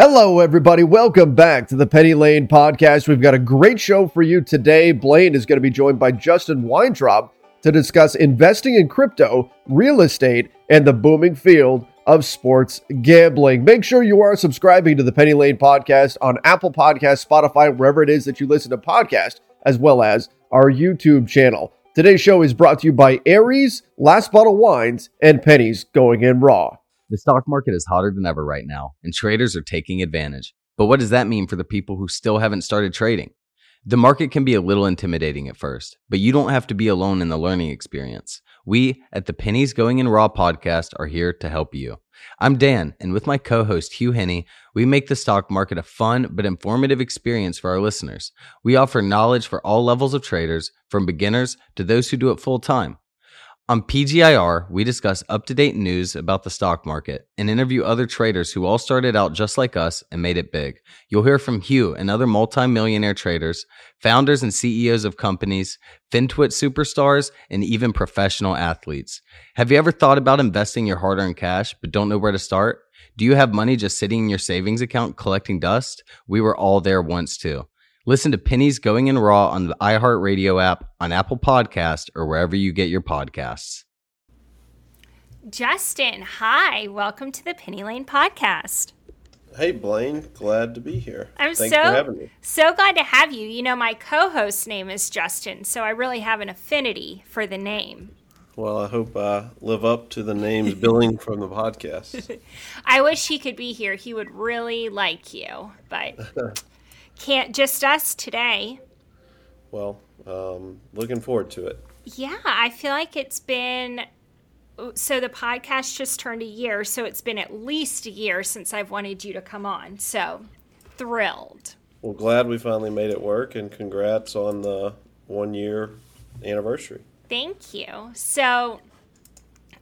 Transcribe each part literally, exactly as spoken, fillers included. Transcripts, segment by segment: Hello, everybody. Welcome back to the Penny Lane Podcast. We've got a great show for you today. Blaine is going to be joined by Justin Weintraub to discuss investing in crypto, real estate, and the booming field of sports gambling. Make sure you are subscribing to the Penny Lane Podcast on Apple Podcasts, Spotify, wherever it is that you listen to podcasts, as well as our YouTube channel. Today's show is brought to you by Aries, Last Bottle Wines, and Pennies Going In Raw. The stock market is hotter than ever right now, and traders are taking advantage. But what does that mean for the people who still haven't started trading? The market can be a little intimidating at first, but you don't have to be alone in the learning experience. We at the Pennies Going In Raw podcast are here to help you. I'm Dan, and with my co-host Hugh Henney, we make the stock market a fun but informative experience for our listeners. We offer knowledge for all levels of traders, from beginners to those who do it full time. On P G I R, we discuss up-to-date news about the stock market and interview other traders who all started out just like us and made it big. You'll hear from Hugh and other multi-millionaire traders, founders and C E Os of companies, FinTwit superstars, and even professional athletes. Have you ever thought about investing your hard-earned cash but don't know where to start? Do you have money just sitting in your savings account collecting dust? We were all there once too. Listen to Pennies Going In Raw on the iHeartRadio app, on Apple Podcasts, or wherever you get your podcasts. Justin, hi. Welcome to the Penny Lane Podcast. Hey, Blaine. Glad to be here. I'm Thanks so, for having me. so glad to have you. You know, my co-host's name is Justin, so I really have an affinity for the name. Well, I hope I live up to the name's billing from the podcast. I wish he could be here. He would really like you, but... Can't just us today. Well, um, looking forward to it. Yeah, I feel like it's been, so the podcast just turned a year, so it's been at least a year since I've wanted you to come on. So thrilled. Well, glad we finally made it work, and congrats on the one year anniversary. Thank you. So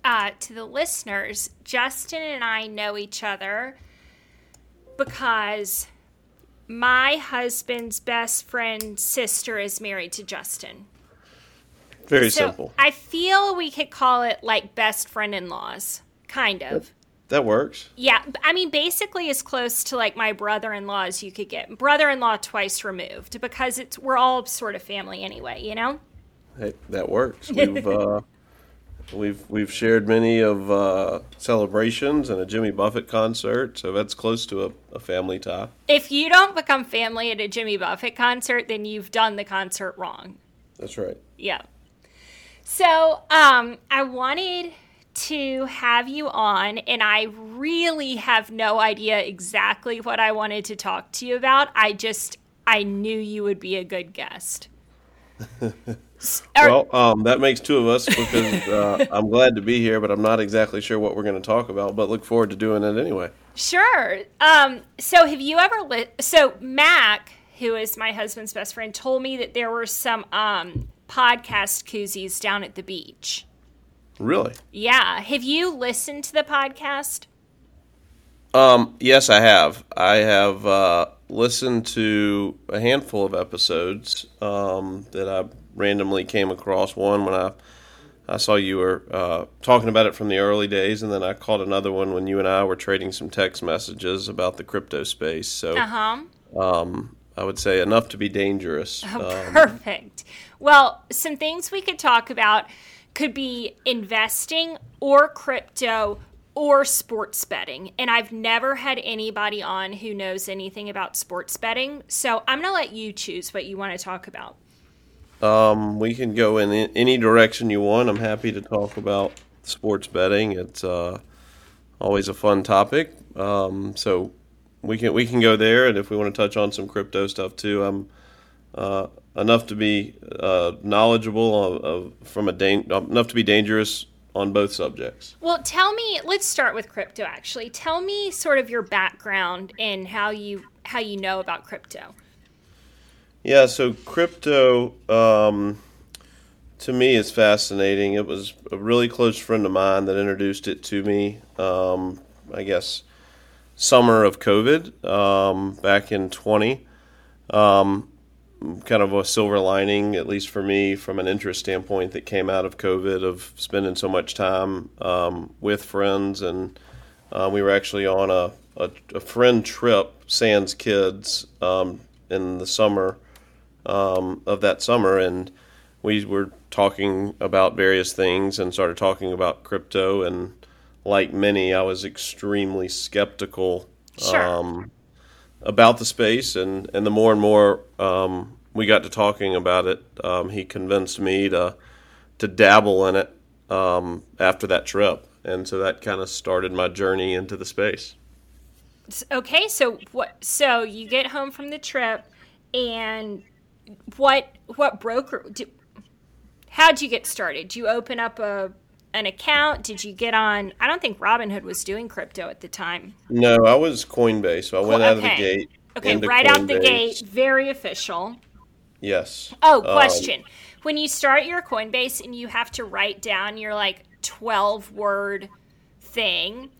uh, to the listeners, Justin and I know each other because... my husband's best friend's sister is married to Justin. Very so simple. I feel we could call it like best friend-in-laws, kind of. That works. Yeah. I mean, basically as close to like my brother-in-law as you could get. Brother-in-law twice removed, because it's we're all sort of family anyway, you know? Hey, that works. We've, uh, we've, we've shared many of uh, celebrations and a Jimmy Buffett concert, so that's close to a, a family tie. If you don't become family at a Jimmy Buffett concert, then you've done the concert wrong. That's right. Yeah. So um, I wanted to have you on, and I really have no idea exactly what I wanted to talk to you about. I just, I knew you would be a good guest. Well, um, that makes two of us, because uh, I'm glad to be here, but I'm not exactly sure what we're going to talk about, but look forward to doing it anyway. Sure. Um, so have you ever, li- so Mac, who is my husband's best friend, told me that there were some um, podcast koozies down at the beach. Really? Yeah. Have you listened to the podcast? Um, yes, I have. I have uh, listened to a handful of episodes um, that I randomly came across. One when I I saw you were uh, talking about it from the early days, and then I caught another one when you and I were trading some text messages about the crypto space. So uh-huh. um, I would say enough to be dangerous. Oh, um, perfect. Well, some things we could talk about could be investing or crypto or sports betting. And I've never had anybody on who knows anything about sports betting. So I'm going to let you choose what you want to talk about. Um, we can go in any direction you want. I'm happy to talk about sports betting. It's uh, always a fun topic. Um, so we can we can go there. And if we want to touch on some crypto stuff too, I'm uh, enough to be uh, knowledgeable of, of, from a dan- enough to be dangerous on both subjects. Well, tell me, let's start with crypto actually. Tell me sort of your background and how you how you know about crypto. Yeah, so crypto um, to me is fascinating. It was a really close friend of mine that introduced it to me, um, I guess, summer of COVID um, back in twenty. Um, kind of a silver lining, at least for me, from an interest standpoint that came out of COVID, of spending so much time um, with friends. And uh, we were actually on a a, a friend trip, sans kids, um, in the summer um, of that summer, and we were talking about various things and started talking about crypto. And like many, I was extremely skeptical sure. um, about the space. And, and the more and more um, we got to talking about it, um, he convinced me to to dabble in it um, after that trip. And so that kind of started my journey into the space. Okay, so what? So you get home from the trip, and what what broker? Did, how'd you get started? Did you open up a an account? Did you get on? I don't think Robinhood was doing crypto at the time. No, I was Coinbase. So I went okay. out of the gate. Okay, right Coinbase. Out the gate, very official. Yes. Oh, question: um, when you start your Coinbase and you have to write down your like twelve word thing.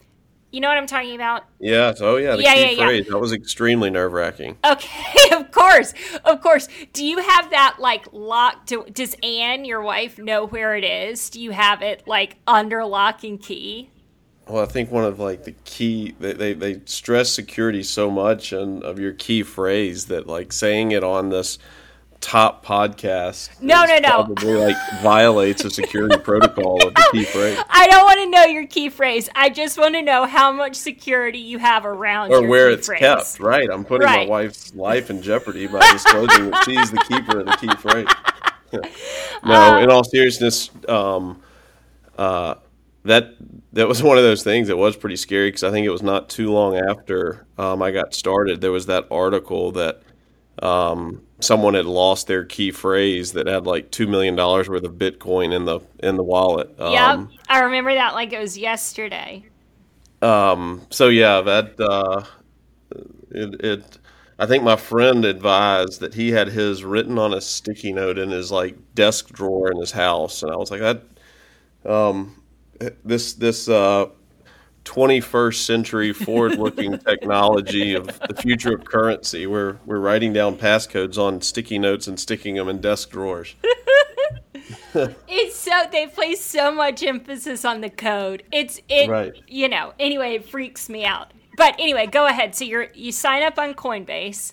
You know what I'm talking about? Yeah. Oh, yeah. The yeah, key yeah, phrase. Yeah. That was extremely nerve-wracking. Okay. Of course. Of course. Do you have that, like, locked? Do, does Anne, your wife, know where it is? Do you have it, like, under lock and key? Well, I think one of, like, the key – they, they, they stress security so much and of your key phrase that, like, saying it on this – top podcast no no no probably, like violates a security protocol of the key phrase. I don't want to know your key phrase. I just want to know how much security you have around or your where key it's phrase. Kept right I'm putting right. my wife's life in jeopardy by disclosing that she's the keeper of the key phrase. no um, in all seriousness um uh that that was one of those things that was pretty scary, because I think it was not too long after um I got started, there was that article that um someone had lost their key phrase that had like two million dollars worth of Bitcoin in the in the wallet. Um, yep, I remember that like it was yesterday. Um. So yeah, that uh, it, it. I think my friend advised that he had his written on a sticky note in his like desk drawer in his house, and I was like, that. Um, this this uh, twenty-first century forward-looking technology of the future of currency. We're we're writing down passcodes on sticky notes and sticking them in desk drawers. It's so they place so much emphasis on the code. It's it right. You know. Anyway, it freaks me out. But anyway, go ahead. So you're you sign up on Coinbase.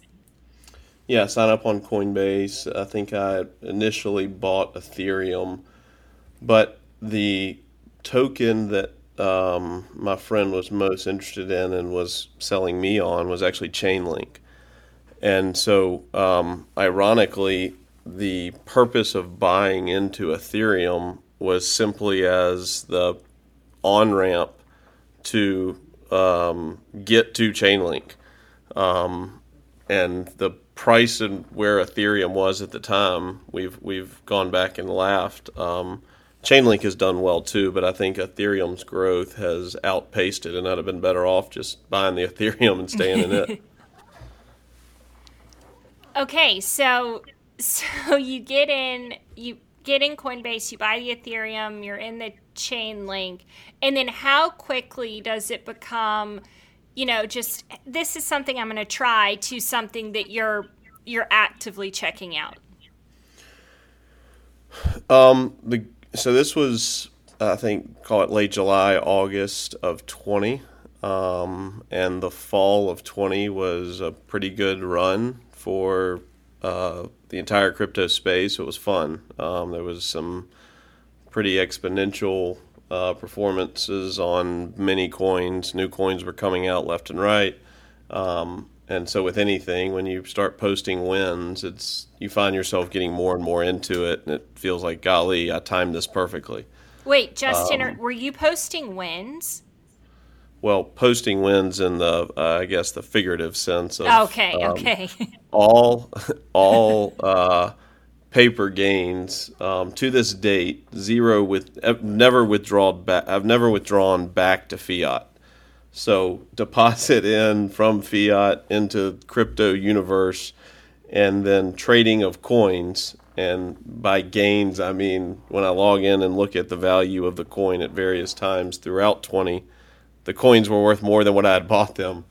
Yeah, sign up on Coinbase. I think I initially bought Ethereum, but the token that Um, my friend was most interested in and was selling me on was actually Chainlink. And so, um, ironically, the purpose of buying into Ethereum was simply as the on-ramp to um, get to Chainlink. Um, and the price and where Ethereum was at the time, we've we've gone back and laughed. Um, Chainlink has done well too, but I think Ethereum's growth has outpaced it, and I'd have been better off just buying the Ethereum and staying in it. Okay, so so you get in, you get in Coinbase, you buy the Ethereum, you're in the Chainlink, and then how quickly does it become, you know, just this is something I'm going to try, to something that you're you're actively checking out? Um, the So this was, I think, call it late July, August of twenty, um, and the fall of twenty was a pretty good run for uh, the entire crypto space. It was fun. Um, there was some pretty exponential uh, performances on many coins. New coins were coming out left and right, um, and so with anything, when you start posting wins, it's you find yourself getting more and more into it, and it feels like, golly, I timed this perfectly. Wait, Justin, um, were you posting wins? Well, posting wins in the, uh, I guess, the figurative sense of okay, um, okay, all all uh, paper gains um, to this date, zero with I've never withdrawn back. I've never withdrawn back to fiat. So deposit in from fiat into crypto universe, and then trading of coins. And by gains, I mean when I log in and look at the value of the coin at various times throughout twenty, the coins were worth more than what I had bought them,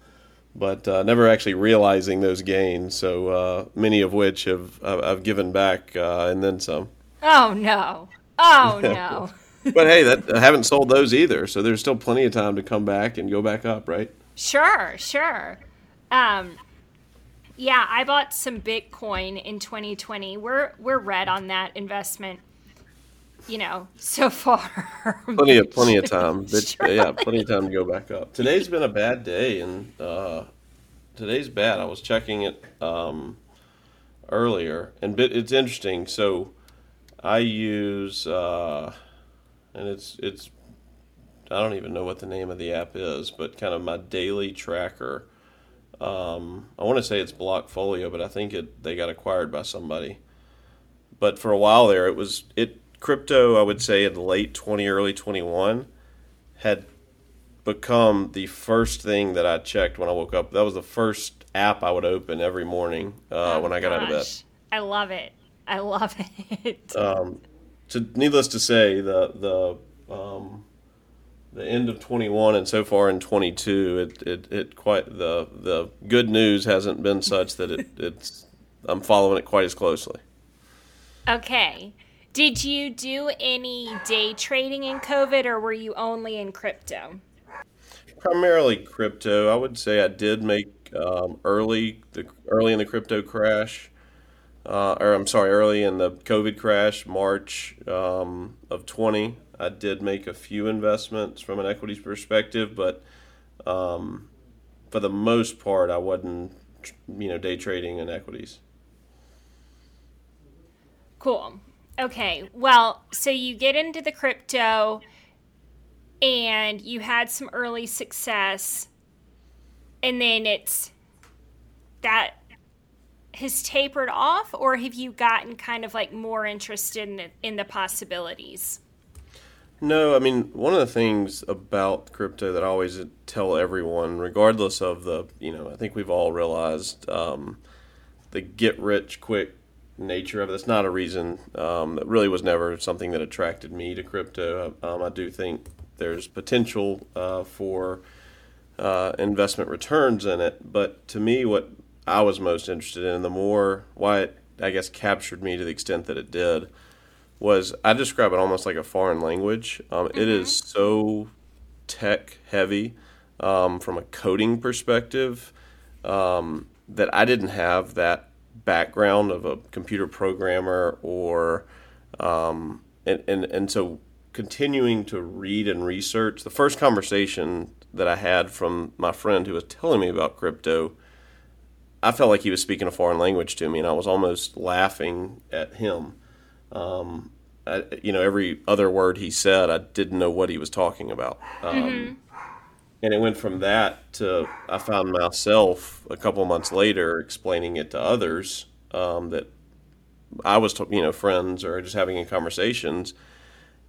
but uh, never actually realizing those gains. So uh, many of which have I've given back uh, and then some. Oh, no. Oh, no. But hey, that I haven't sold those either, so there's still plenty of time to come back and go back up, right? Sure, sure. Um, yeah, I bought some Bitcoin in twenty twenty. We're we're red on that investment, you know, so far. Plenty of plenty of time. Surely. Yeah, plenty of time to go back up. Today's been a bad day, and uh, today's bad. I was checking it um, earlier, and it's interesting. So I use, uh, and it's it's. I don't even know what the name of the app is, but kind of my daily tracker. Um, I want to say it's Blockfolio, but I think it they got acquired by somebody. But for a while there, it was it crypto. I would say in late twenty, early twenty-one, had become the first thing that I checked when I woke up. That was the first app I would open every morning uh, oh when I got gosh. out of bed. I love it. I love it. um, to needless to say, the the um, the end of twenty-one and so far in twenty-two, it, it, it quite the the good news hasn't been such that it it's I'm following it quite as closely. Okay, did you do any day trading in COVID, or were you only in crypto? Primarily crypto. I would say I did make um, early the early in the crypto crash, uh, or I'm sorry, early in the COVID crash, March um, of twenty. I did make a few investments from an equities perspective, but um, for the most part, I wasn't, you know, day trading in equities. Cool. Okay. Well, so you get into the crypto and you had some early success, and then it's that has tapered off, or have you gotten kind of like more interested in the, in the possibilities? No, I mean, one of the things about crypto that I always tell everyone, regardless of the, you know, I think we've all realized um, the get-rich-quick nature of it. That's not a reason. Um, that really was never something that attracted me to crypto. Um, I do think there's potential uh, for uh, investment returns in it. But to me, what I was most interested in, the more why it, I guess, captured me to the extent that it did, was I describe it almost like a foreign language. Um, mm-hmm. It is so tech heavy um, from a coding perspective um, that I didn't have that background of a computer programmer or um, and, and, and so continuing to read and research. The first conversation that I had from my friend who was telling me about crypto, I felt like he was speaking a foreign language to me, and I was almost laughing at him. Um, I, you know, every other word he said, I didn't know what he was talking about. Um, mm-hmm. And it went from that to I found myself a couple months later explaining it to others um, that I was, you know, friends or just having in conversations.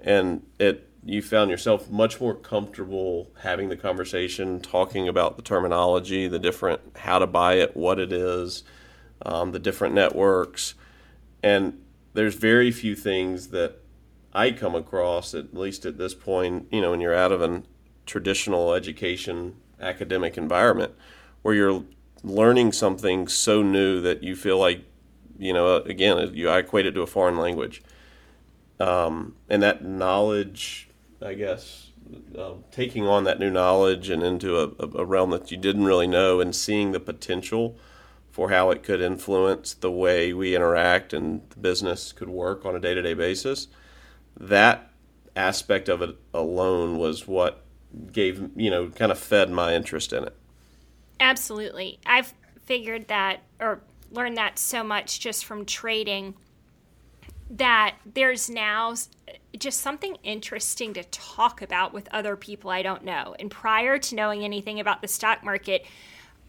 And it you found yourself much more comfortable having the conversation, talking about the terminology, the different how to buy it, what it is, um, the different networks. And there's very few things that I come across, at least at this point, you know, when you're out of a traditional education, academic environment, where you're learning something so new that you feel like, you know, again, you, I equate it to a foreign language. Um, and that knowledge, I guess, uh, taking on that new knowledge and into a, a realm that you didn't really know and seeing the potential for how it could influence the way we interact and the business could work on a day-to-day basis. That aspect of it alone was what gave, you know, kind of fed my interest in it. Absolutely. I've figured that or learned that so much just from trading that there's now just something interesting to talk about with other people I don't know. And prior to knowing anything about the stock market,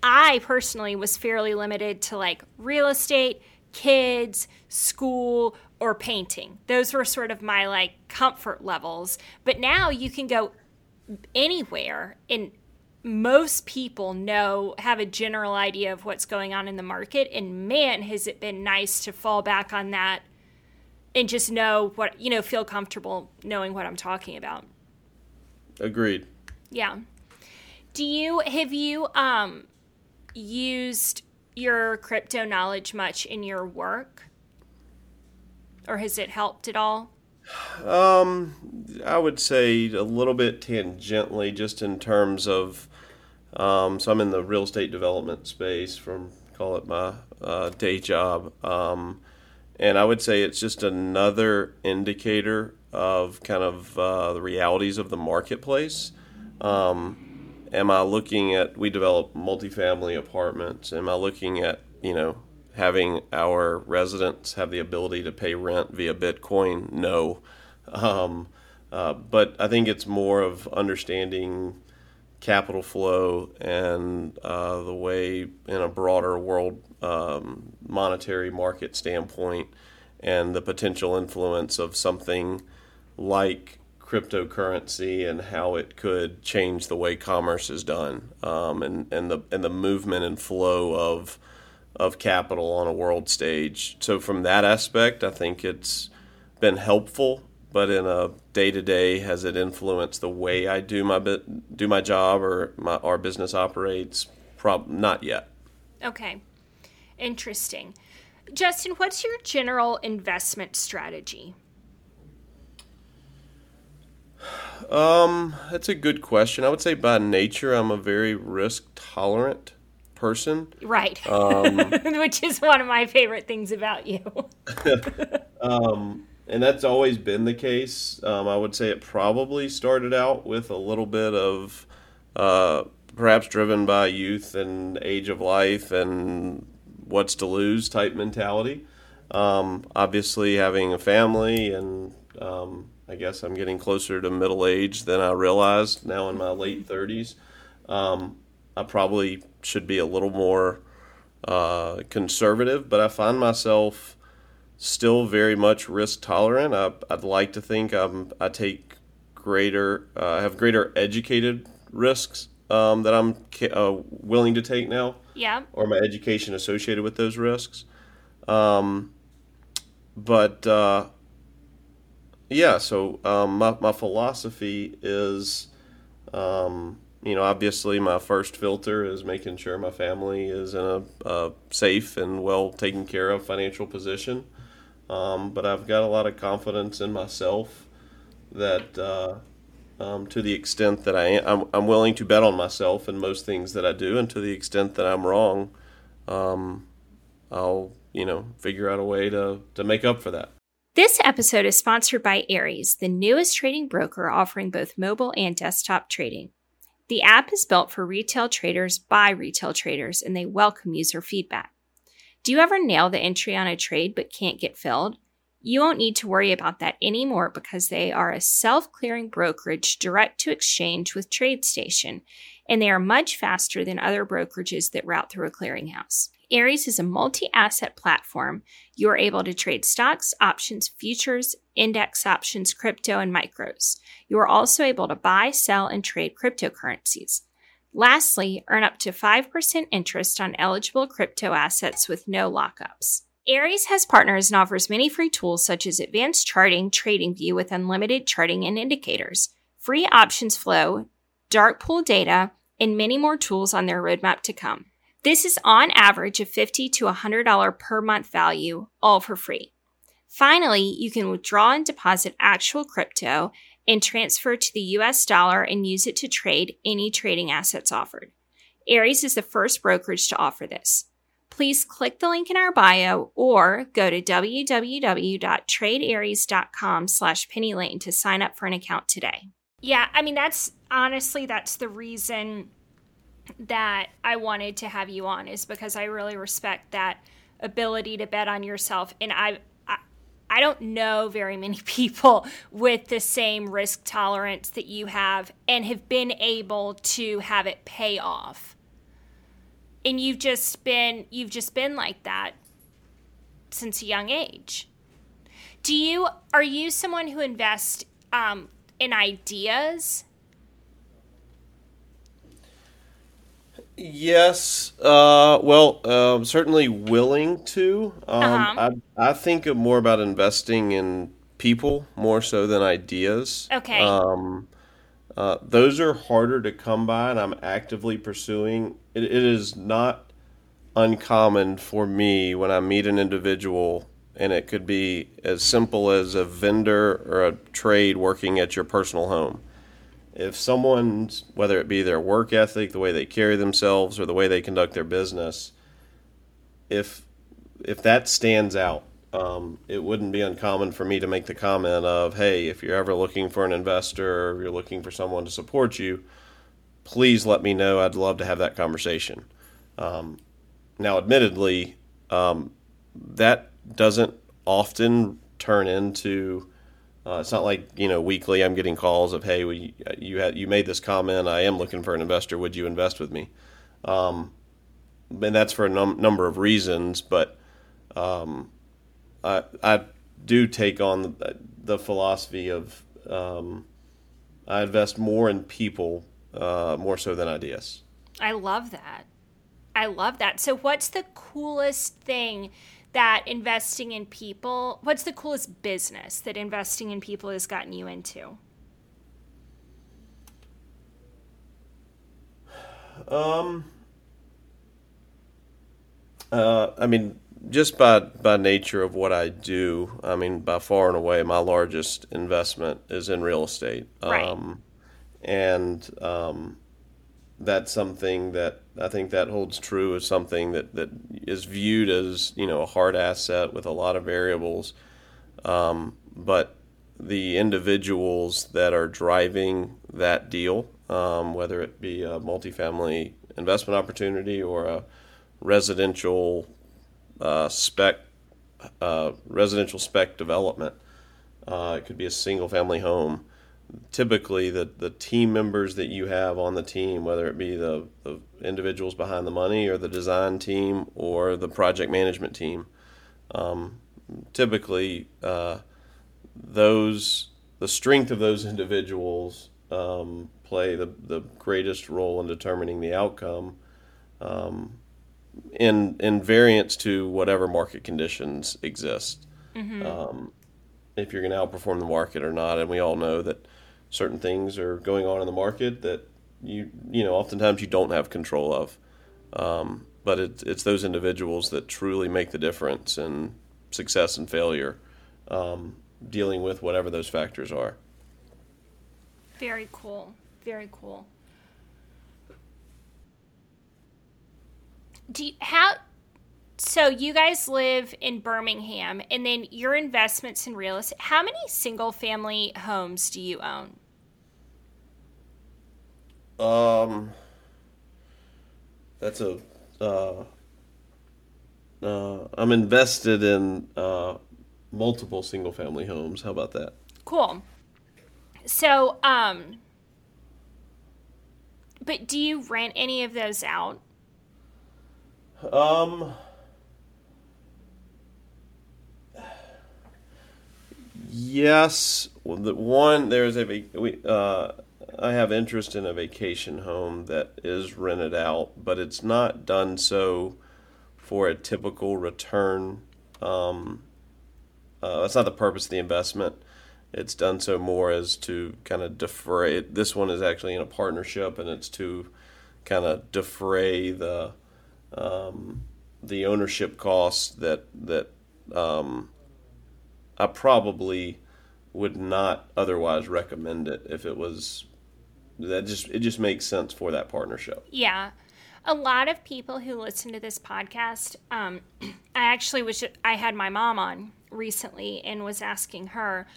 I personally was fairly limited to like real estate, kids, school, or painting. Those were sort of my like comfort levels. But now you can go anywhere and most people know, have a general idea of what's going on in the market. And man, has it been nice to fall back on that and just know what, you know, feel comfortable knowing what I'm talking about. Agreed. Yeah. Do you, have you, um, used your crypto knowledge much in your work, or has it helped at all? Um, I would say a little bit tangentially, just in terms of Um, so I'm in the real estate development space from, call it my uh, day job. Um, and I would say it's just another indicator of kind of uh, the realities of the marketplace. Um, am I looking at, we develop multifamily apartments. Am I looking at, you know, having our residents have the ability to pay rent via Bitcoin? No. Um, uh, but I think it's more of understanding capital flow and uh, the way in a broader world um, monetary market standpoint and the potential influence of something like cryptocurrency and how it could change the way commerce is done, um, and, and the and the movement and flow of of capital on a world stage. So from that aspect, I think it's been helpful. But in a day-to-day, has it influenced the way I do my bit, do my job or my our business operates? Prob- not yet. Okay, interesting. Justin, what's your general investment strategy? Um, that's a good question. I would say by nature, I'm a very risk-tolerant person. Right, um, which is one of my favorite things about you. um. And that's always been the case. Um, I would say it probably started out with a little bit of uh, perhaps driven by youth and age of life and what's to lose type mentality. Um, obviously, having a family and um, I guess I'm getting closer to middle age than I realized now in my late thirties. Um, I probably should be a little more uh, conservative, but I find myself still very much risk tolerant. I, I'd like to think I'm, I take greater, uh, have greater educated risks um, that I'm uh, willing to take now. Yeah. Or my education associated with those risks. Um, but uh, yeah, so um, my my philosophy is, um, you know, obviously my first filter is making sure my family is in a, a safe and well taken care of financial position. Um, but I've got a lot of confidence in myself that uh, um, to the extent that I am, I'm, I'm willing to bet on myself in most things that I do. And to the extent that I'm wrong, um, I'll, you know, figure out a way to, to make up for that. This episode is sponsored by Aries, the newest trading broker offering both mobile and desktop trading. The app is built for retail traders by retail traders, and they welcome user feedback. Do you ever nail the entry on a trade but can't get filled? You won't need to worry about that anymore because they are a self-clearing brokerage direct to exchange with TradeStation, and they are much faster than other brokerages that route through a clearinghouse. Aries is a multi-asset platform. You are able to trade stocks, options, futures, index options, crypto, and micros. You are also able to buy, sell, and trade cryptocurrencies. Lastly, earn up to five percent interest on eligible crypto assets with no lockups. Aries has partners and offers many free tools such as advanced charting, trading view with unlimited charting and indicators, free options flow, dark pool data, and many more tools on their roadmap to come. This is on average a fifty to one hundred dollars per month value, all for free. Finally, you can withdraw and deposit actual crypto and transfer to the U S dollar and use it to trade any trading assets offered. Aries is the first brokerage to offer this. Please click the link in our bio or go to w w w dot trade aries dot com slash penny lane to sign up for an account today. Yeah, I mean, that's honestly, that's the reason that I wanted to have you on, is because I really respect that ability to bet on yourself. And I I don't know very many people with the same risk tolerance that you have and have been able to have it pay off. And you've just been you've just been like that since a young age. Do you are you someone who invests um, in ideas? Yes. Uh, well, uh, I'm certainly willing to. Um, uh-huh. I I think more about investing in people more so than ideas. Okay. Um, uh, those are harder to come by, and I'm actively pursuing. It, it is not uncommon for me when I meet an individual, and it could be as simple as a vendor or a trade working at your personal home. if someone's, whether it be their work ethic, the way they carry themselves, or the way they conduct their business, if if that stands out, um, it wouldn't be uncommon for me to make the comment of, hey, if you're ever looking for an investor or if you're looking for someone to support you, please let me know. I'd love to have that conversation. Um, now, admittedly, um, that doesn't often turn into Uh, it's not like, you know, weekly I'm getting calls of, hey, we, you had, you made this comment. I am looking for an investor. Would you invest with me? Um, and that's for a num- number of reasons. But um, I, I do take on the, the philosophy of um, I invest more in people uh, more so than ideas. I love that. I love that. So what's the coolest thing that investing in people, what's the coolest business that investing in people has gotten you into? Um, uh, I mean, just by, by nature of what I do, I mean, by far and away, my largest investment is in real estate. Right. Um, and, um, that's something that I think that holds true as something that, that is viewed as, you know, a hard asset with a lot of variables. Um, but the individuals that are driving that deal, um, whether it be a multifamily investment opportunity or a residential uh, spec, uh, residential spec development, uh, it could be a single family home. Typically, the, the team members that you have on the team, whether it be the, the individuals behind the money or the design team or the project management team, um, typically uh, those the strength of those individuals um, play the, the greatest role in determining the outcome um, in, in variance to whatever market conditions exist. Mm-hmm. Um, if you're going to outperform the market or not, and we all know that certain things are going on in the market that you, you know, oftentimes you don't have control of. Um, but it, it's those individuals that truly make the difference in success and failure, um, dealing with whatever those factors are. Very cool. Very cool. Do you, how, so you guys live in Birmingham, and then your investments in real estate, how many single family homes do you own? Um, that's a, uh, uh, I'm invested in, uh, multiple single family homes. How about that? Cool. So, um, but do you rent any of those out? Um, Yes, well, the one there is a we uh, I have interest in a vacation home that is rented out, but it's not done so for a typical return. Um, uh, that's not the purpose of the investment. It's done so more as to kind of defray. This one is actually in a partnership, and it's to kind of defray the um, the ownership costs that that. Um, I probably would not otherwise recommend it if it was that just it just makes sense for that partnership. Yeah. A lot of people who listen to this podcast, um, I actually was I had my mom on recently and was asking her.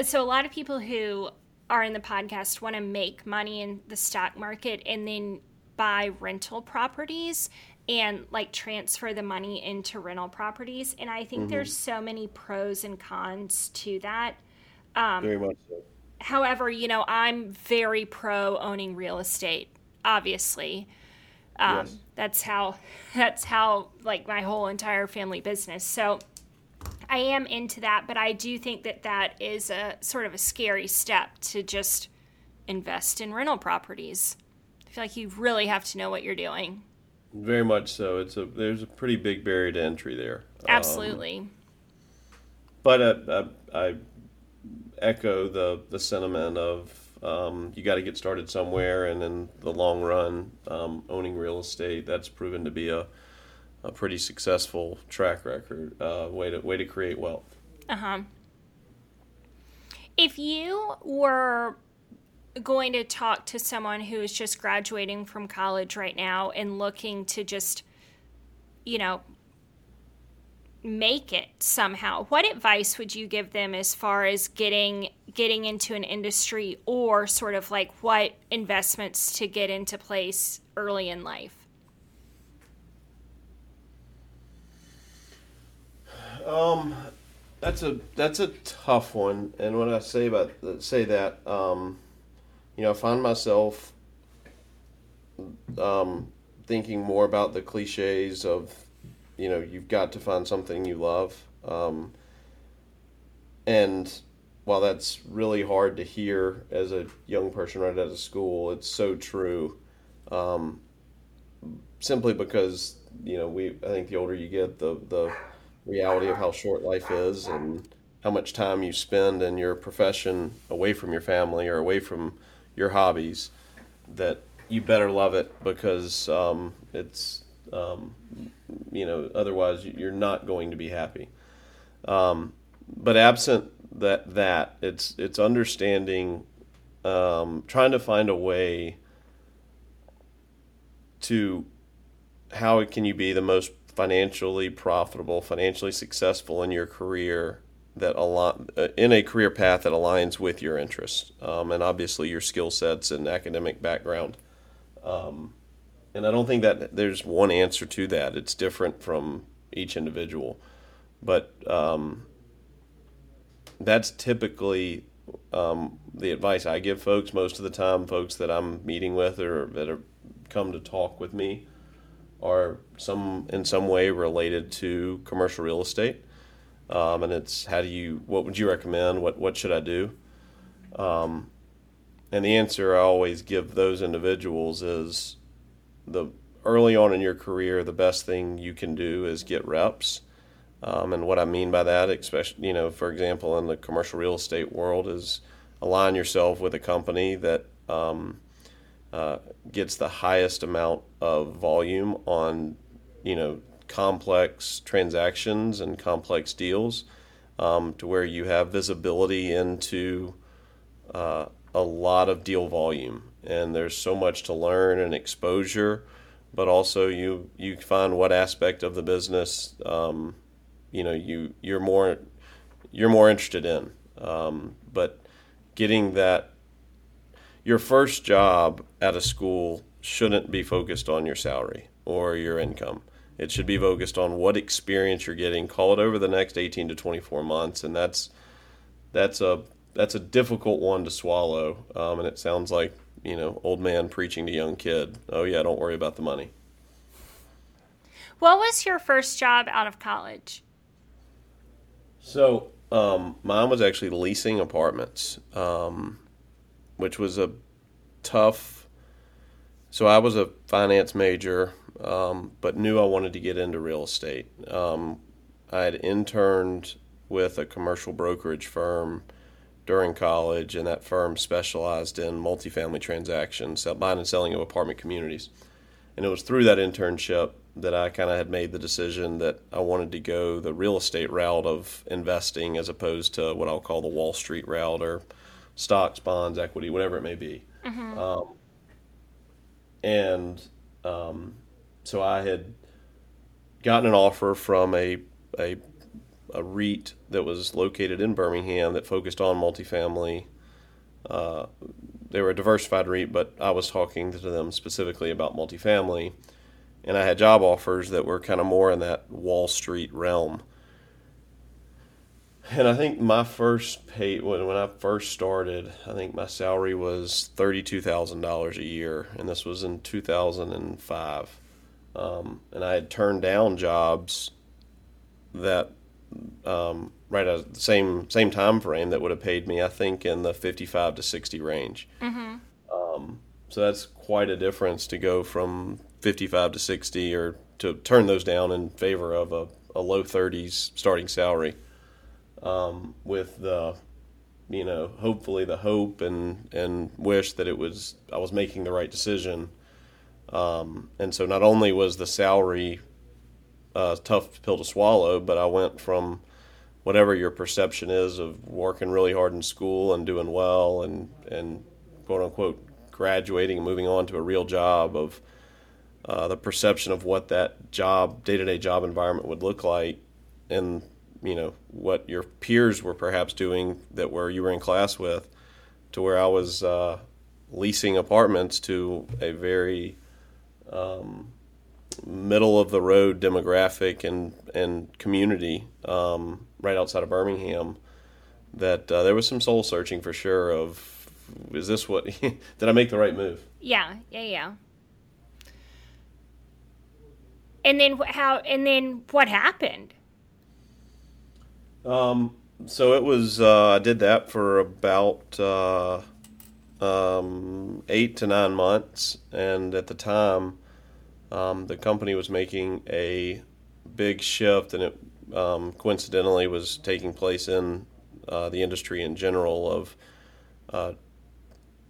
So a lot of people who are in the podcast want to make money in the stock market and then buy rental properties and like transfer the money into rental properties. And I think mm-hmm. there's so many pros and cons to that. Um, very much so. However, you know, I'm very pro owning real estate, obviously. Um, yes. That's how, that's how like my whole entire family business. So I am into that, but I do think that that is a sort of a scary step to just invest in rental properties. I feel like you really have to know what you're doing. Very much so. It's a there's a pretty big barrier to entry there. Absolutely. Um, but I, I, I echo the, the sentiment of um, you got to get started somewhere, and in the long run, um, owning real estate, that's proven to be a a pretty successful track record uh, way to way to create wealth. Uh huh. If you were going to talk to someone who is just graduating from college right now and looking to just, you know, make it somehow, what advice would you give them as far as getting getting into an industry, or sort of like what investments to get into place early in life? Um, that's a that's a tough one. And when I say about say that, um, you know, I find myself um, thinking more about the cliches of, you know, you've got to find something you love. Um, and while that's really hard to hear as a young person right out of school, it's so true. Um, simply because, you know, we I think the older you get, the the reality of how short life is and how much time you spend in your profession away from your family or away from your hobbies, that you better love it, because um, it's, um, you know, otherwise you're not going to be happy. Um, but absent that, that it's, it's understanding, um, trying to find a way to how can you be the most financially profitable, financially successful in your career, that align, in a career path that aligns with your interests, um, and obviously your skill sets and academic background. Um, and I don't think that there's one answer to that. It's different from each individual. But um, that's typically um, the advice I give folks most of the time. Folks that I'm meeting with or that have come to talk with me are some in some way related to commercial real estate, um, and it's how do you what would you recommend? What what should I do? Um, and the answer I always give those individuals is the early on in your career, the best thing you can do is get reps. Um, and what I mean by that, especially you know, for example, in the commercial real estate world, is align yourself with a company that Um, Uh, gets the highest amount of volume on, you know, complex transactions and complex deals, um, to where you have visibility into uh, a lot of deal volume. And there's so much to learn and exposure, but also you you find what aspect of the business, um, you know, you you're more you're more interested in. Um, but getting that. Your first job out of school shouldn't be focused on your salary or your income. It should be focused on what experience you're getting. Call it over the next eighteen to twenty-four months, and that's that's a that's a difficult one to swallow. Um, and it sounds like you know, old man preaching to young kid. Oh yeah, don't worry about the money. What was your first job out of college? So um, mine was actually leasing apartments. Um, which was a tough, so I was a finance major, um, but knew I wanted to get into real estate. Um, I had interned with a commercial brokerage firm during college, and that firm specialized in multifamily transactions, buying and selling of apartment communities. And it was through that internship that I kind of had made the decision that I wanted to go the real estate route of investing as opposed to what I'll call the Wall Street route, or stocks, bonds, equity, whatever it may be. Mm-hmm. Um, and um, so I had gotten an offer from a, a a REIT that was located in Birmingham that focused on multifamily. Uh, they were a diversified REIT, but I was talking to them specifically about multifamily. And I had job offers that were kind of more in that Wall Street realm. And I think my first pay, when I first started, I think my salary was thirty-two thousand dollars a year, and this was in two thousand five. Um, and I had turned down jobs that um, right at the same same time frame that would have paid me, I think, in the fifty-five to sixty range. Mm-hmm. Um, so that's quite a difference to go from fifty-five to sixty, or to turn those down in favor of a, a low thirties starting salary. Um, with the, you know, hopefully the hope and, and wish that it was, I was making the right decision. Um, and so not only was the salary a tough pill to swallow, but I went from whatever your perception is of working really hard in school and doing well and, and quote-unquote graduating and moving on to a real job, of uh, the perception of what that job, day-to-day job environment would look like, and, you know, what your peers were perhaps doing that were you were in class with, to where I was uh, leasing apartments to a very um, middle-of-the-road demographic and, and community um, right outside of Birmingham, that uh, there was some soul-searching for sure of, is this what, did I make the right move? Yeah, yeah, yeah. And then how, and then what happened? Um, so it was, uh, I did that for about, uh, um, eight to nine months. And at the time, um, the company was making a big shift, and it, um, coincidentally was taking place in, uh, the industry in general, of, uh,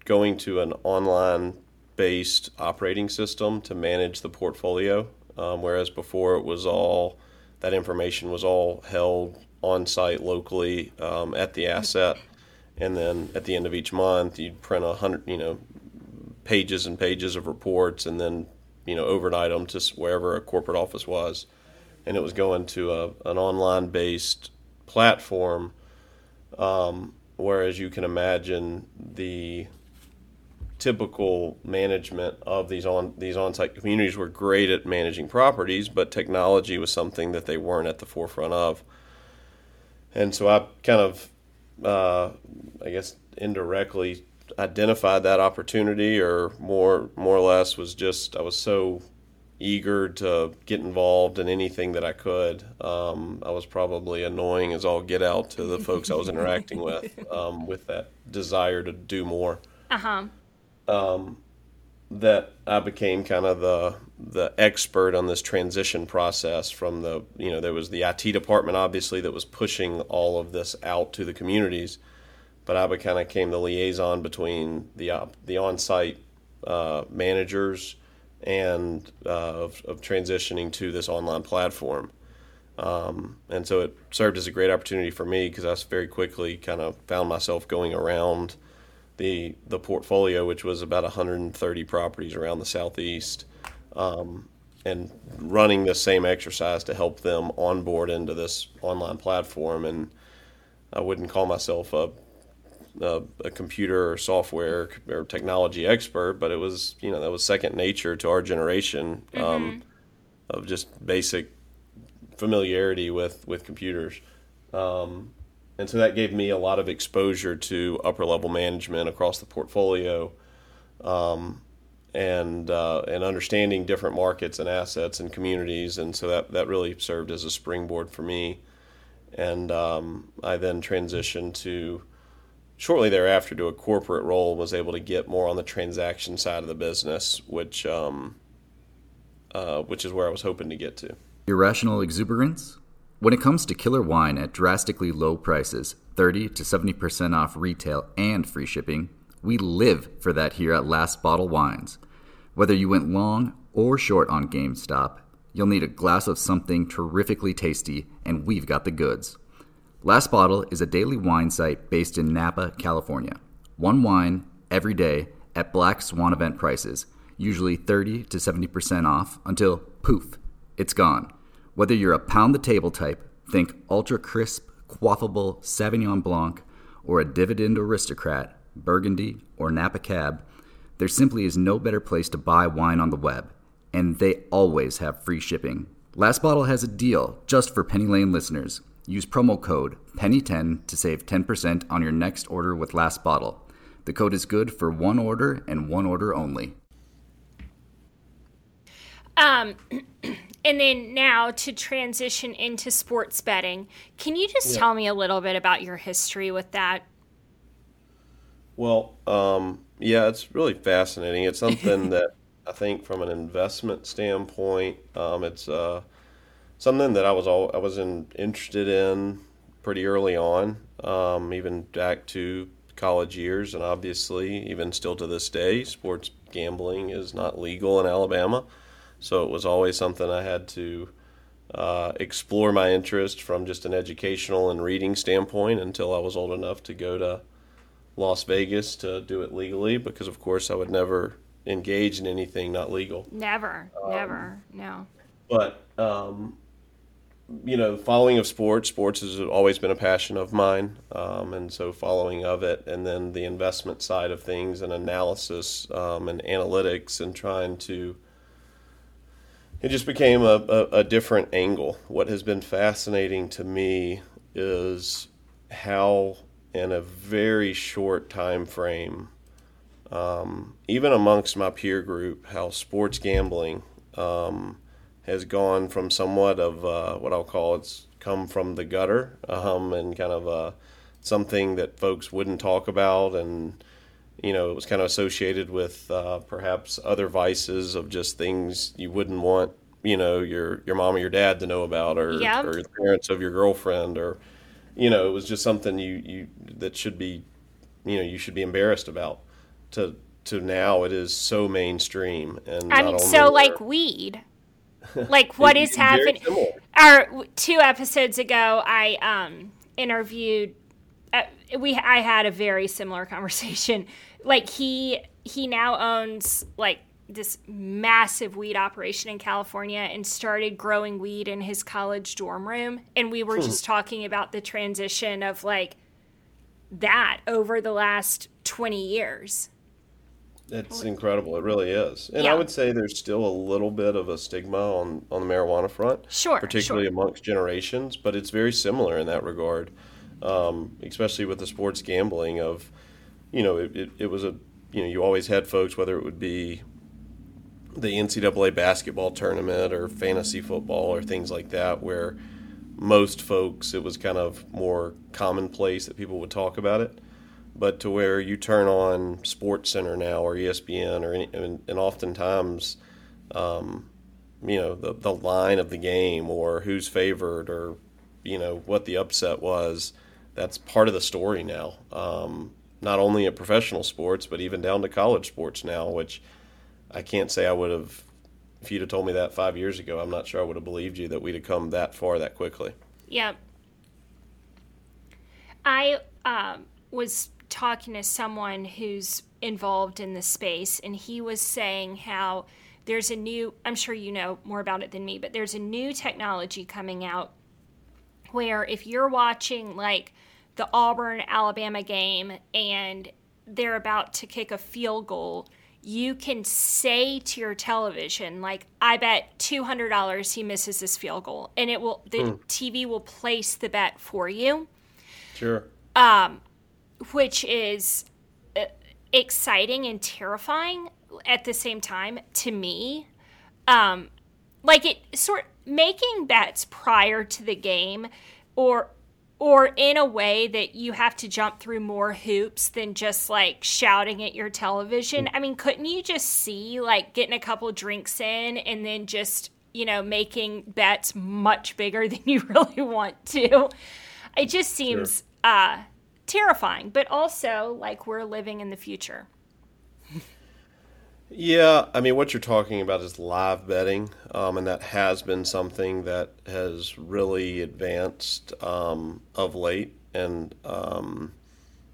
going to an online based operating system to manage the portfolio. Um, whereas before it was all, that information was all held on-site locally um, at the asset, and then at the end of each month you'd print a hundred, you know, pages and pages of reports, and then, you know, overnight them to wherever a corporate office was, and it was going to a, an online-based platform. Um, whereas you can imagine the typical management of these on these on-site communities were great at managing properties, but technology was something that they weren't at the forefront of. And so I kind of, uh, I guess, indirectly identified that opportunity, or more, more or less was just, I was so eager to get involved in anything that I could. Um, I was probably annoying as all get out to the folks I was interacting with, um, with that desire to do more. Uh-huh. Um, that I became kind of the the expert on this transition process from the, you know, there was the I T department, obviously, that was pushing all of this out to the communities, but I kind of became the liaison between the uh, the on-site uh, managers and uh, of, of transitioning to this online platform. Um, and so it served as a great opportunity for me, because I very quickly kind of found myself going around the the portfolio, which was about one hundred thirty properties around the Southeast, um, and running the same exercise to help them onboard into this online platform. And I wouldn't call myself a a, a computer or software or technology expert, but it was, you know, that was second nature to our generation, um, mm-hmm. of just basic familiarity with, with computers. Um, and so that gave me a lot of exposure to upper level management across the portfolio, um, and uh, and understanding different markets and assets and communities. And so that, that really served as a springboard for me. And um, I then transitioned to, shortly thereafter, to a corporate role, was able to get more on the transaction side of the business, which um, uh, which is where I was hoping to get to. Irrational exuberance? When it comes to killer wine at drastically low prices, thirty to seventy percent off retail and free shipping, we live for that here at Last Bottle Wines. Whether you went long or short on GameStop, you'll need a glass of something terrifically tasty, and we've got the goods. Last Bottle is a daily wine site based in Napa, California. One wine every day at Black Swan event prices, usually thirty to seventy percent off, until poof, it's gone. Whether you're a pound-the-table type, think ultra-crisp, quaffable Sauvignon Blanc, or a dividend aristocrat, Burgundy, or Napa Cab, there simply is no better place to buy wine on the web, and they always have free shipping. Last Bottle has a deal just for Penny Lane listeners. Use promo code penny ten to save ten percent on your next order with Last Bottle. The code is good for one order and one order only. Um... And then now to transition into sports betting, can you just yeah. tell me a little bit about your history with that? Well, um, yeah, it's really fascinating. It's something that I think, from an investment standpoint, um, it's uh, something that I was all I was in, interested in pretty early on, um, even back to college years, and obviously even still to this day, sports gambling is not legal in Alabama. So it was always something I had to uh, explore my interest from just an educational and reading standpoint, until I was old enough to go to Las Vegas to do it legally, because of course I would never engage in anything not legal. Never, um, never, no. But, um, you know, following of sports, sports has always been a passion of mine. Um, and so following of it, and then the investment side of things and analysis um, and analytics and trying to, it just became a, a, a different angle. What has been fascinating to me is how in a very short time frame, um, even amongst my peer group, how sports gambling um, has gone from somewhat of uh, what I'll call it's come from the gutter um, and kind of uh, something that folks wouldn't talk about. And, you know, it was kind of associated with uh, perhaps other vices of just things you wouldn't want, you know, your, your mom or your dad to know about, or, yep. or the parents of your girlfriend, or, you know, it was just something you, you that should be, you know, you should be embarrassed about. To to now it is so mainstream. And I mean, so like weed. Like what is happening? Our two episodes ago, I um, interviewed. Uh, we I had a very similar conversation. Like he he now owns like this massive weed operation in California and started growing weed in his college dorm room. And we were hmm. just talking about the transition of like that over the last twenty years. It's incredible. It really is. And yeah. I would say there's still a little bit of a stigma on, on the marijuana front, sure, particularly sure. amongst generations, but it's very similar in that regard, um, especially with the sports gambling of, you know, it, it, it was a, you know, you always had folks, whether it would be the N C double A basketball tournament or fantasy football or things like that, where most folks, it was kind of more commonplace that people would talk about it. But to where you turn on SportsCenter now or E S P N or any, and, and oftentimes, um, you know, the, the line of the game or who's favored or, you know, what the upset was, that's part of the story now. Um, not only at professional sports, but even down to college sports now, which I can't say I would have, if you'd have told me that five years ago, I'm not sure I would have believed you that we'd have come that far that quickly. Yeah. I um, was... talking to someone who's involved in the space, and he was saying how there's a new, I'm sure you know more about it than me, but there's a new technology coming out where if you're watching like the Auburn Alabama game and they're about to kick a field goal, you can say to your television, like, I bet two hundred dollars he misses this field goal, and it will, the mm. T V will place the bet for you. Sure. Um, which is exciting and terrifying at the same time to me. Um, like it sort making bets prior to the game or or in a way that you have to jump through more hoops than just like shouting at your television. I mean, couldn't you just see like getting a couple drinks in and then just, you know, making bets much bigger than you really want to? It just seems... Sure. Uh, terrifying, but also like we're living in the future. Yeah, I mean, what you're talking about is live betting, um, and that has been something that has really advanced um, of late. And um,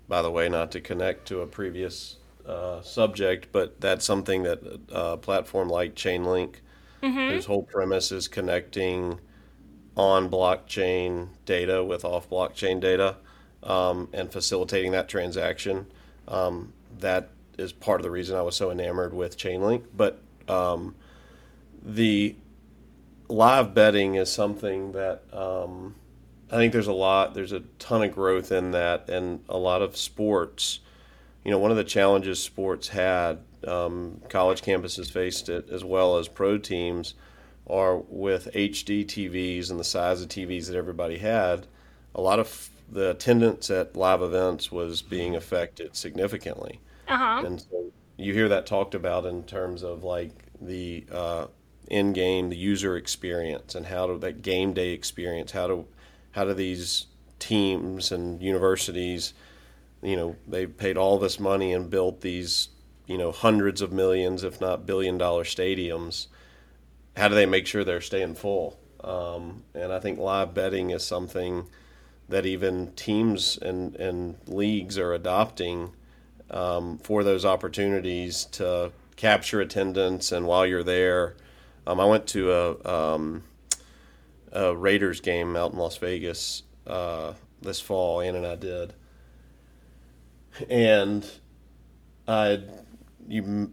by the way, not to connect to a previous uh, subject, but that's something that a platform like Chainlink, mm-hmm. whose whole premise is connecting on blockchain data with off blockchain data, Um, and facilitating that transaction. Um, that is part of the reason I was so enamored with Chainlink. But um, the live betting is something that um, I think there's a lot, there's a ton of growth in that, and a lot of sports. You know, one of the challenges sports had, um, college campuses faced it as well as pro teams, are with H D T Vs and the size of T Vs that everybody had, a lot of the attendance at live events was being affected significantly. Uh-huh. And so you hear that talked about in terms of like the uh, end game, the user experience, and how do that game day experience, how do, how do these teams and universities, you know, they've paid all this money and built these, you know, hundreds of millions, if not billion dollar stadiums. How do they make sure they're staying full? Um, and I think live betting is something that even teams and, and leagues are adopting um, for those opportunities to capture attendance. And while you're there, um, I went to a, um, a Raiders game out in Las Vegas uh, this fall, Ann and I did. And I, you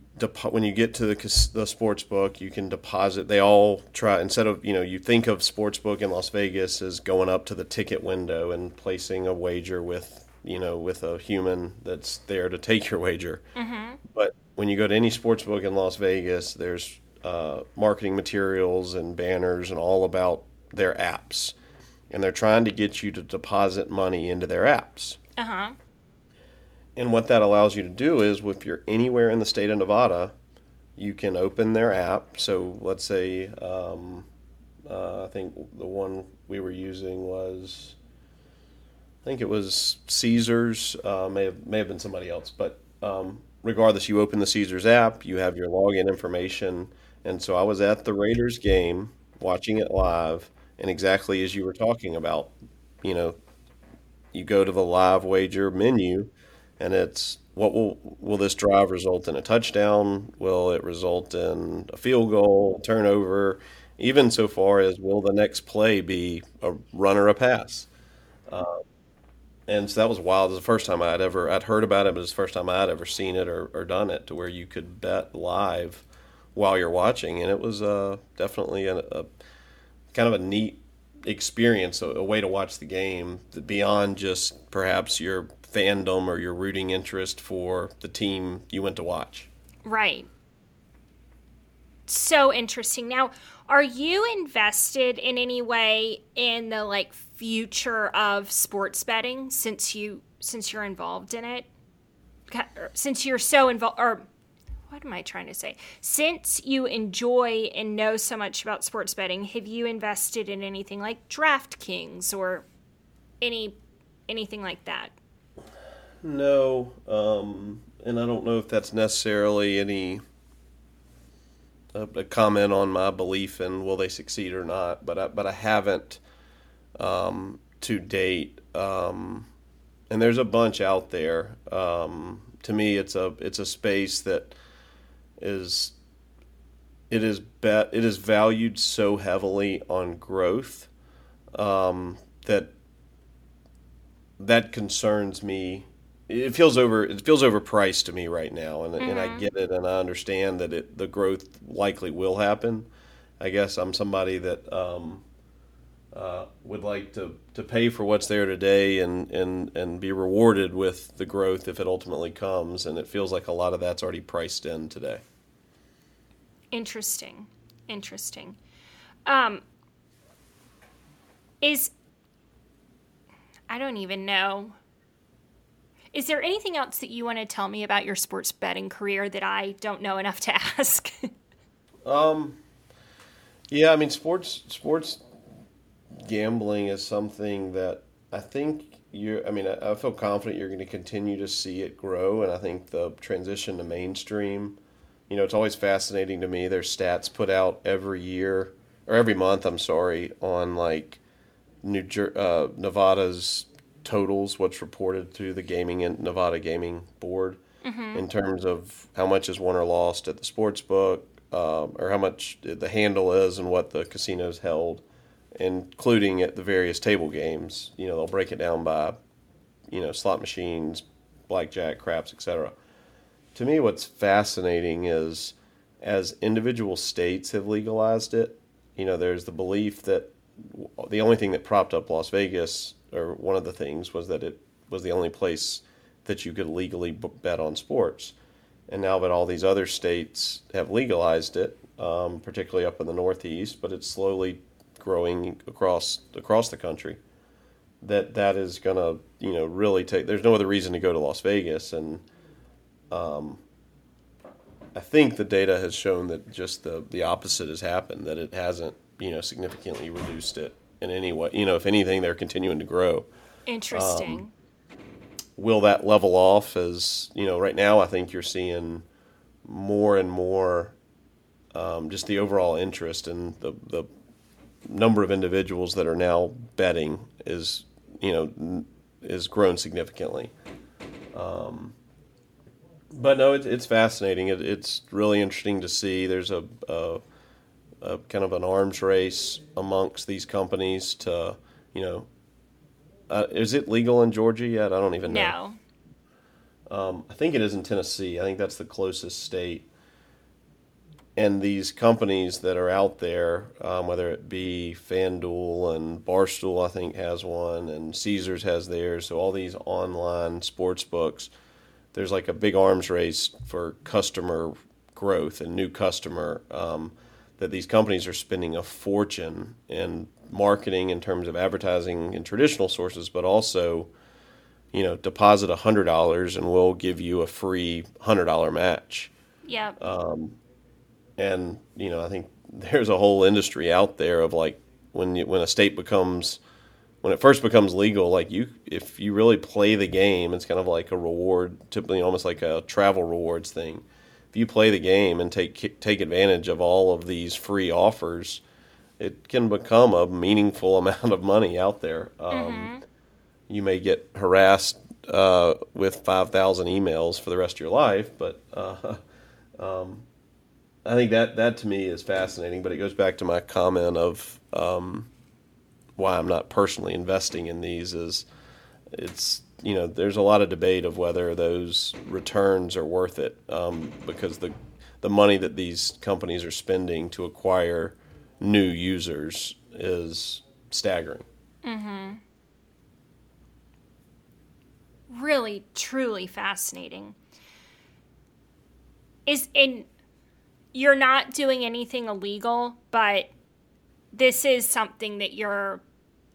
when you get to the, the sports book, you can deposit. They all try, instead of, you know, you think of sports book in Las Vegas as going up to the ticket window and placing a wager with, you know, with a human that's there to take your wager. Mm-hmm. But when you go to any sports book in Las Vegas, there's uh, marketing materials and banners and all about their apps, and they're trying to get you to deposit money into their apps. Uh huh. And what that allows you to do is, if you're anywhere in the state of Nevada, you can open their app. So let's say, um, uh, I think the one we were using was, I think it was Caesars, uh, may have, may have been somebody else. But um, regardless, you open the Caesars app, you have your login information. And so I was at the Raiders game, watching it live, and exactly as you were talking about, you know, you go to the live wager menu, and it's, what will will this drive result in a touchdown? Will it result in a field goal, turnover? Even so far as, will the next play be a run or a pass? Um, and so that was wild. It was the first time I'd ever, I'd heard about it, but it was the first time I'd ever seen it or, or done it, to where you could bet live while you're watching. And it was uh, definitely a, a kind of a neat experience, a, a way to watch the game beyond just perhaps your fandom or your rooting interest for the team you went to watch. Right. So interesting. Now, are you invested in any way in the like future of sports betting, since you since you're involved in it? Since you're so involved, or what am I trying to say? Since you enjoy and know so much about sports betting, have you invested in anything like DraftKings or any anything like that? No, um, and I don't know if that's necessarily any uh, a comment on my belief in will they succeed or not, but I, but I haven't um, to date. Um, and there's a bunch out there. Um, to me, it's a it's a space that is it is bet it is valued so heavily on growth um, that that concerns me. It feels over. It feels overpriced to me right now, and mm-hmm. and I get it, and I understand that it the growth likely will happen. I guess I'm somebody that um, uh, would like to, to pay for what's there today, and, and and be rewarded with the growth if it ultimately comes. And it feels like a lot of that's already priced in today. Interesting, interesting. Um, is I don't even know. Is there anything else that you want to tell me about your sports betting career that I don't know enough to ask? um, yeah, I mean, sports sports gambling is something that I think you're, I mean, I, I feel confident you're going to continue to see it grow, and I think the transition to mainstream, you know, it's always fascinating to me. There's stats put out every year, or every month, I'm sorry, on, like, New Jer- uh, Nevada's totals, what's reported through the gaming and Nevada Gaming Board, mm-hmm. in terms of how much is won or lost at the sports book, um, or how much the handle is and what the casinos held, including at the various table games. You know, they'll break it down by, you know, slot machines, blackjack, craps, et cetera. To me, what's fascinating is, as individual states have legalized it, you know, there's the belief that the only thing that propped up Las Vegas, or one of the things, was that it was the only place that you could legally bet on sports. And now that all these other states have legalized it, um, particularly up in the Northeast, but it's slowly growing across across the country, that that is going to, you know, really take, there's no other reason to go to Las Vegas. And um, I think the data has shown that just the, the opposite has happened, that it hasn't, you know, significantly reduced it in any way. You know, if anything, they're continuing to grow. Interesting. Um, will that level off? As, you know, right now I think you're seeing more and more um, just the overall interest, and the, the number of individuals that are now betting is, you know, has grown significantly. Um, but no, it, it's fascinating. It, it's really interesting to see. There's a, a, a kind of an arms race amongst these companies to, you know, uh, is it legal in Georgia yet? I don't even know. No. Um, I think it is in Tennessee. I think that's the closest state. And these companies that are out there, um, whether it be FanDuel and Barstool, I think, has one, and Caesars has theirs. So all these online sports books, there's like a big arms race for customer growth and new customer, um, that these companies are spending a fortune in marketing in terms of advertising and traditional sources, but also, you know, deposit one hundred dollars and we'll give you a free one hundred dollars match. Yeah. Um, And, you know, I think there's a whole industry out there of like when you, when a state becomes, when it first becomes legal, like you, if you really play the game, it's kind of like a reward, typically almost like a travel rewards thing. If you play the game and take take advantage of all of these free offers, it can become a meaningful amount of money out there. Mm-hmm. Um, you may get harassed uh, with five thousand emails for the rest of your life, but... Uh, um, I think that, that to me is fascinating, but it goes back to my comment of um, why I'm not personally investing in these is it's, you know, there's a lot of debate of whether those returns are worth it um, because the the money that these companies are spending to acquire new users is staggering. Mm-hmm. Really, truly fascinating. Is in... You're not doing anything illegal, but this is something that you're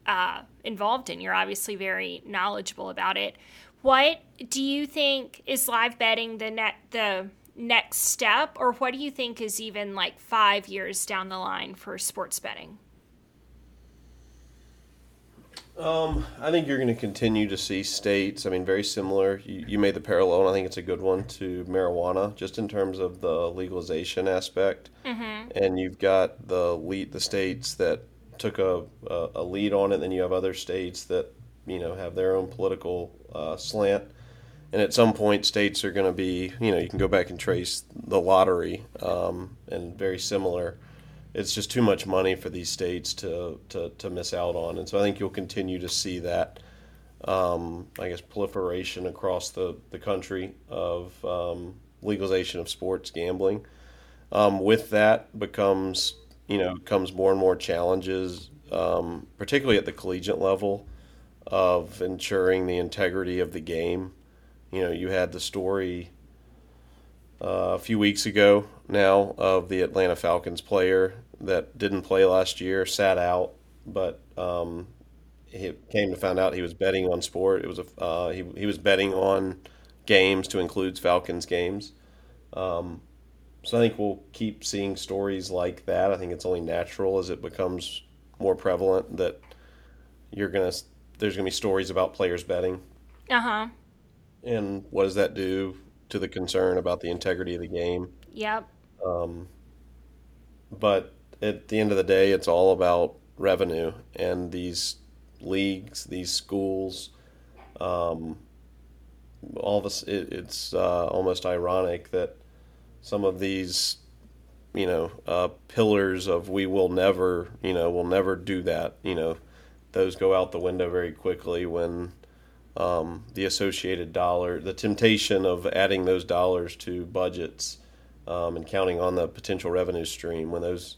uh, involved in. You're obviously very knowledgeable about it. What do you think is live betting the net the next step, or what do you think is even like five years down the line for sports betting? Um, I think you're going to continue to see states. I mean, very similar. You, you made the parallel, and I think it's a good one, to marijuana, just in terms of the legalization aspect. Mm-hmm. And you've got the lead, the states that took a, a, a lead on it, and then you have other states that, you know, have their own political uh, slant. And at some point, states are going to be, you know, you can go back and trace the lottery, um, and very similar. It's just too much money for these states to, to, to miss out on. And so I think you'll continue to see that, um, I guess, proliferation across the, the country of um, legalization of sports gambling. Um, with that becomes, you know, comes more and more challenges, um, particularly at the collegiate level, of ensuring the integrity of the game. You know, you had the story Uh, a few weeks ago now of the Atlanta Falcons player that didn't play last year, sat out, but um, he came to find out he was betting on sport. It was a uh, he he was betting on games to include Falcons games. Um, so I think we'll keep seeing stories like that. I think it's only natural as it becomes more prevalent that you're gonna there's gonna be stories about players betting. Uh huh. And what does that do to the concern about the integrity of the game? Yep. Um, but at the end of the day, it's all about revenue, and these leagues, these schools, um, all of us, it, it's uh, almost ironic that some of these, you know, uh, pillars of we will never, you know, we'll never do that, you know, those go out the window very quickly when Um, the associated dollar, the temptation of adding those dollars to budgets um, and counting on the potential revenue stream. When those,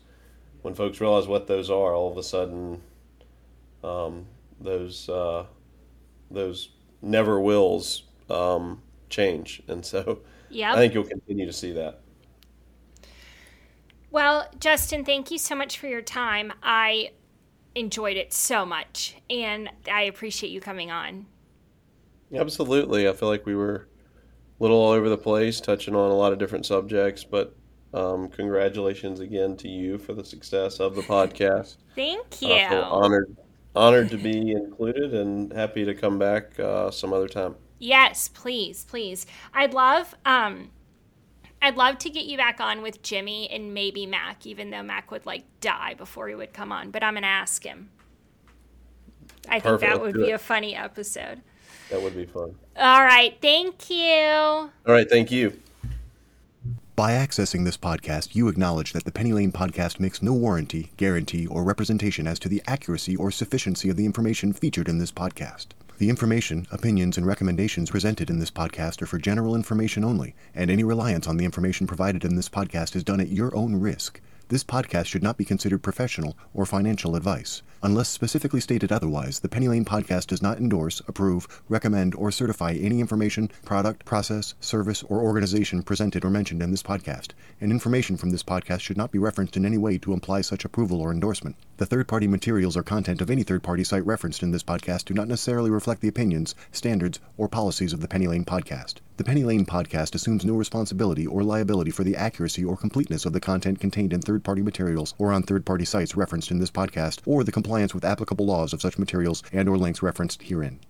when folks realize what those are, all of a sudden, um, those uh, those never wills um, change, and so yep. I think you'll continue to see that. Well, Justin, thank you so much for your time. I enjoyed it so much, and I appreciate you coming on. Absolutely. I feel like we were a little all over the place, touching on a lot of different subjects, but um, congratulations again to you for the success of the podcast. Thank you. I feel honored, honored to be included and happy to come back uh, some other time. Yes, please, please. I'd love, um, I'd love to get you back on with Jimmy and maybe Mac, even though Mac would like die before he would come on, but I'm going to ask him. I Perfect. think that Let's would be it. a funny episode. That would be fun. All right. Thank you. All right. Thank you. By accessing this podcast, you acknowledge that the Penny Lane Podcast makes no warranty, guarantee, or representation as to the accuracy or sufficiency of the information featured in this podcast. The information, opinions, and recommendations presented in this podcast are for general information only, and any reliance on the information provided in this podcast is done at your own risk. This podcast should not be considered professional or financial advice. Unless specifically stated otherwise, the Penny Lane Podcast does not endorse, approve, recommend, or certify any information, product, process, service, or organization presented or mentioned in this podcast, and information from this podcast should not be referenced in any way to imply such approval or endorsement. The third-party materials or content of any third-party site referenced in this podcast do not necessarily reflect the opinions, standards, or policies of the Penny Lane Podcast. The Penny Lane Podcast assumes no responsibility or liability for the accuracy or completeness of the content contained in third-party materials or on third-party sites referenced in this podcast, or the compliance with applicable laws of such materials and or links referenced herein.